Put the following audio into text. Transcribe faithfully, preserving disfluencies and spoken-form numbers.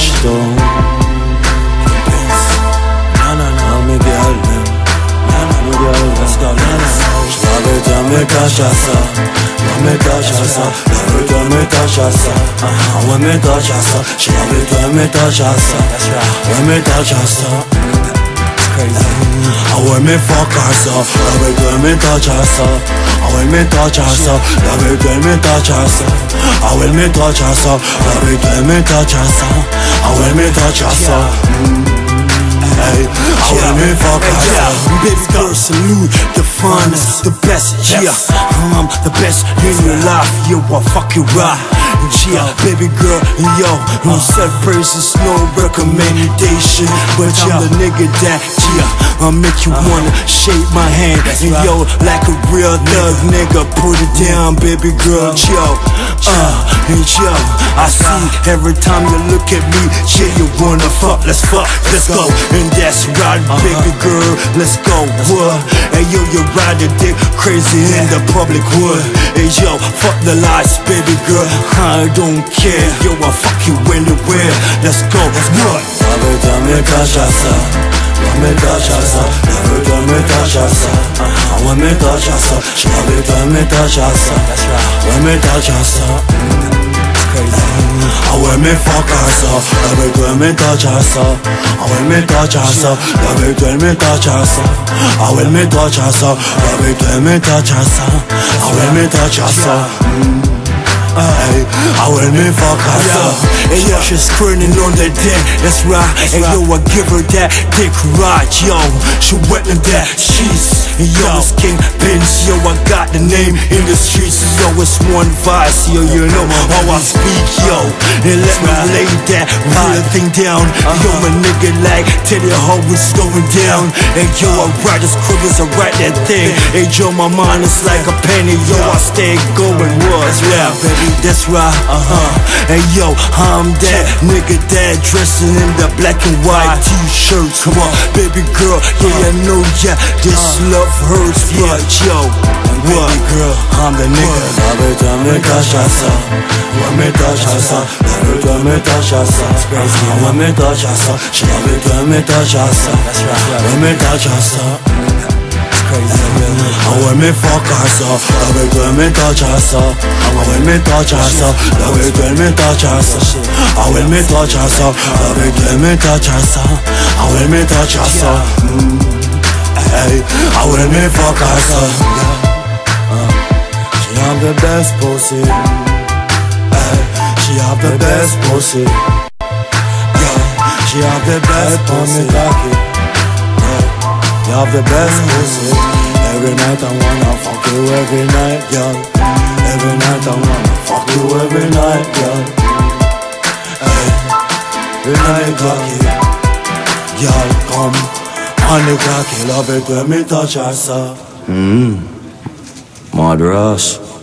عشقام همه گلم همه گلم از گلم شبه دمه کشستم دمه کشستم شبه دمه کشستم همه کشستم شبه دمه کشستم همه کشستم I will make fuck herself. I will do me touch herself. I will me touch herself. I will do me touch herself. I will me touch herself. I will do me touch herself. I will me touch herself. I will me fuck herself. Baby girl, salute the finest, the best. Yeah, I'm the best in your life. You are fucking right. Yeah, baby girl, yo, no self-praises, no recommendation. But I'm the nigga that, yeah, I'll make you wanna shake my hand. And yo, like a real thug nigga, put it down, baby girl, yo. Uh, and yo, I see every time you look at me, yeah, you wanna fuck, let's fuck, let's go. And that's right, baby girl, let's go, what? And yo, you ride your dick crazy in the public wood. And yo, fuck the lights, baby girl, I don't care, yo, I'll fuck you anywhere. Let's go, let's run. Never done me touch yourself. Never touch yourself. Never done me touch yourself. When me touch yourself. Never done me touch yourself. When me touch yourself. I will me fuck herself. Never done me touch herself. I will me touch herself. Never done me touch herself. I will me touch herself. Never done me touch herself. I will me touch herself. Ay, I will me fuck herself. And yo, she's grinning on the dick, that's right. And yo, I give her that dick right, yo. She wet in that cheese. And yo, it's KINGPINZ, yo, I got the name in the streets. Yo, it's one vice, yo, you know how I speak, yo. And let me lay that real thing down. Yo, a nigga like Teddy Ho is going down. And yo, I write the scribbles, I write that thing. And yo, my mind is like a penny, yo, I stay going, what's left? That's right, uh-huh. And yo, I'm that nigga that dressing in the black and white t-shirt. Come on, baby girl, yeah, I know, yeah, this love hurts, but yo, what? Baby girl, I'm the nigga. Never done me touch yourself. When me touch yourself. Never done me touch yourself. When me touch yourself. She never done me touch yourself. When me touch yourself. I will me fuck herself. I will do me touch herself. I will me touch herself. I will do me touch herself. I will me touch herself. I will do me touch herself. I will me touch herself. I will me fuck herself. She have the best pussy. She have the best pussy. She have the best pussy. You have the best pussy. Every night I wanna fuck you every night, girl. Every night I wanna fuck you every night, girl. Hey, every night cocky, girl, come on the cocky. Love it when me touch yourself. Mmm, mad rush.